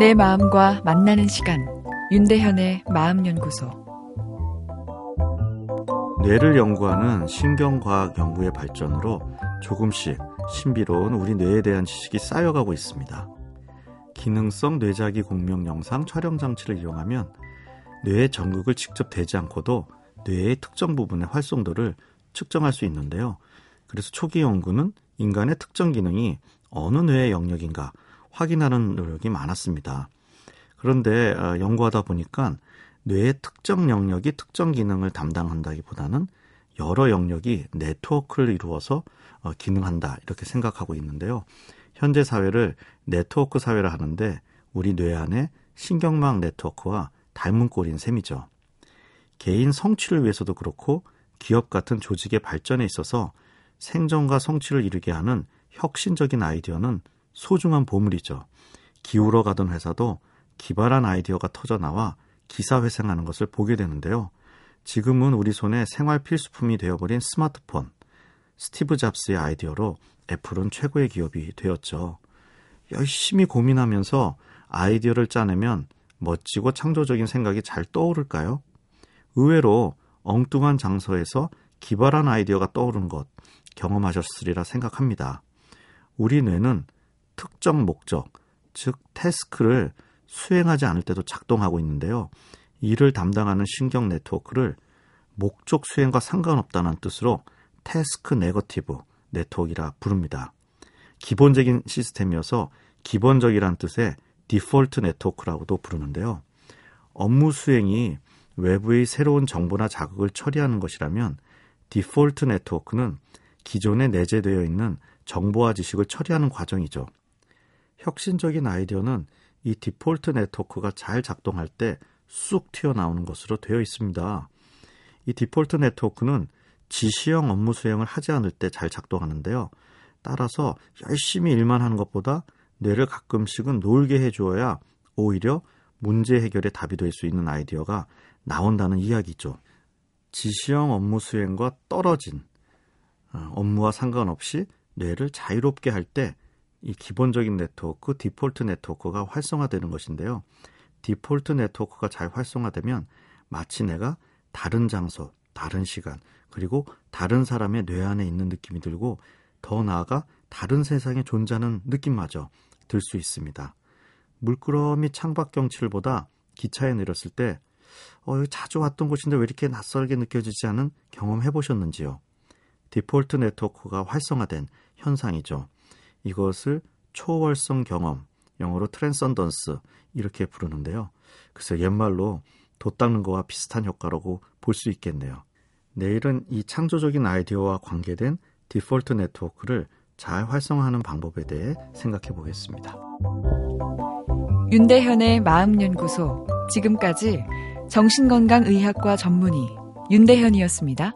내 마음과 만나는 시간, 윤대현의 마음연구소. 뇌를 연구하는 신경과학 연구의 발전으로 조금씩 신비로운 우리 뇌에 대한 지식이 쌓여가고 있습니다. 기능성 뇌자기 공명 영상 촬영 장치를 이용하면 뇌의 전극을 직접 대지 않고도 뇌의 특정 부분의 활성도를 측정할 수 있는데요. 그래서 초기 연구는 인간의 특정 기능이 어느 뇌의 영역인가 확인하는 노력이 많았습니다. 그런데 연구하다 보니까 뇌의 특정 영역이 특정 기능을 담당한다기보다는 여러 영역이 네트워크를 이루어서 기능한다 이렇게 생각하고 있는데요. 현재 사회를 네트워크 사회라 하는데 우리 뇌 안에 신경망 네트워크와 닮은 꼴인 셈이죠. 개인 성취를 위해서도 그렇고 기업 같은 조직의 발전에 있어서 생존과 성취를 이루게 하는 혁신적인 아이디어는 소중한 보물이죠. 기울어 가던 회사도 기발한 아이디어가 터져나와 기사회생하는 것을 보게 되는데요. 지금은 우리 손에 생활 필수품이 되어버린 스마트폰, 스티브 잡스의 아이디어로 애플은 최고의 기업이 되었죠. 열심히 고민하면서 아이디어를 짜내면 멋지고 창조적인 생각이 잘 떠오를까요? 의외로 엉뚱한 장소에서 기발한 아이디어가 떠오른 것 경험하셨으리라 생각합니다. 우리 뇌는 특정 목적, 즉 태스크를 수행하지 않을 때도 작동하고 있는데요. 이를 담당하는 신경 네트워크를 목적 수행과 상관없다는 뜻으로 태스크 네거티브 네트워크라 부릅니다. 기본적인 시스템이어서 기본적이란 뜻의 디폴트 네트워크라고도 부르는데요. 업무 수행이 외부의 새로운 정보나 자극을 처리하는 것이라면 디폴트 네트워크는 기존에 내재되어 있는 정보와 지식을 처리하는 과정이죠. 혁신적인 아이디어는 이 디폴트 네트워크가 잘 작동할 때 쑥 튀어나오는 것으로 되어 있습니다. 이 디폴트 네트워크는 지시형 업무 수행을 하지 않을 때 잘 작동하는데요. 따라서 열심히 일만 하는 것보다 뇌를 가끔씩은 놀게 해주어야 오히려 문제 해결에 답이 될 수 있는 아이디어가 나온다는 이야기죠. 지시형 업무 수행과 떨어진 업무와 상관없이 뇌를 자유롭게 할 때 이 기본적인 네트워크, 디폴트 네트워크가 활성화되는 것인데요. 디폴트 네트워크가 잘 활성화되면 마치 내가 다른 장소, 다른 시간, 그리고 다른 사람의 뇌 안에 있는 느낌이 들고 더 나아가 다른 세상에 존재하는 느낌마저 들 수 있습니다. 물끄러미 창밖 경치를보다 기차에 내렸을 때 여기 자주 왔던 곳인데 왜 이렇게 낯설게 느껴지지 않은 경험 해보셨는지요? 디폴트 네트워크가 활성화된 현상이죠. 이것을 초월성 경험, 영어로 트랜선던스 이렇게 부르는데요. 글쎄 옛말로 돛 닦는 거와 비슷한 효과라고 볼 수 있겠네요. 내일은 이 창조적인 아이디어와 관계된 디폴트 네트워크를 잘 활성화하는 방법에 대해 생각해 보겠습니다. 윤대현의 마음연구소, 지금까지 정신건강의학과 전문의 윤대현이었습니다.